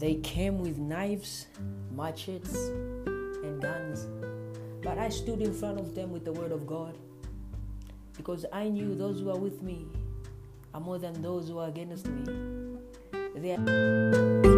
They came with knives, machetes, and guns. But I stood in front of them with the word of God, because I knew those who are with me are more than those who are against me. They are...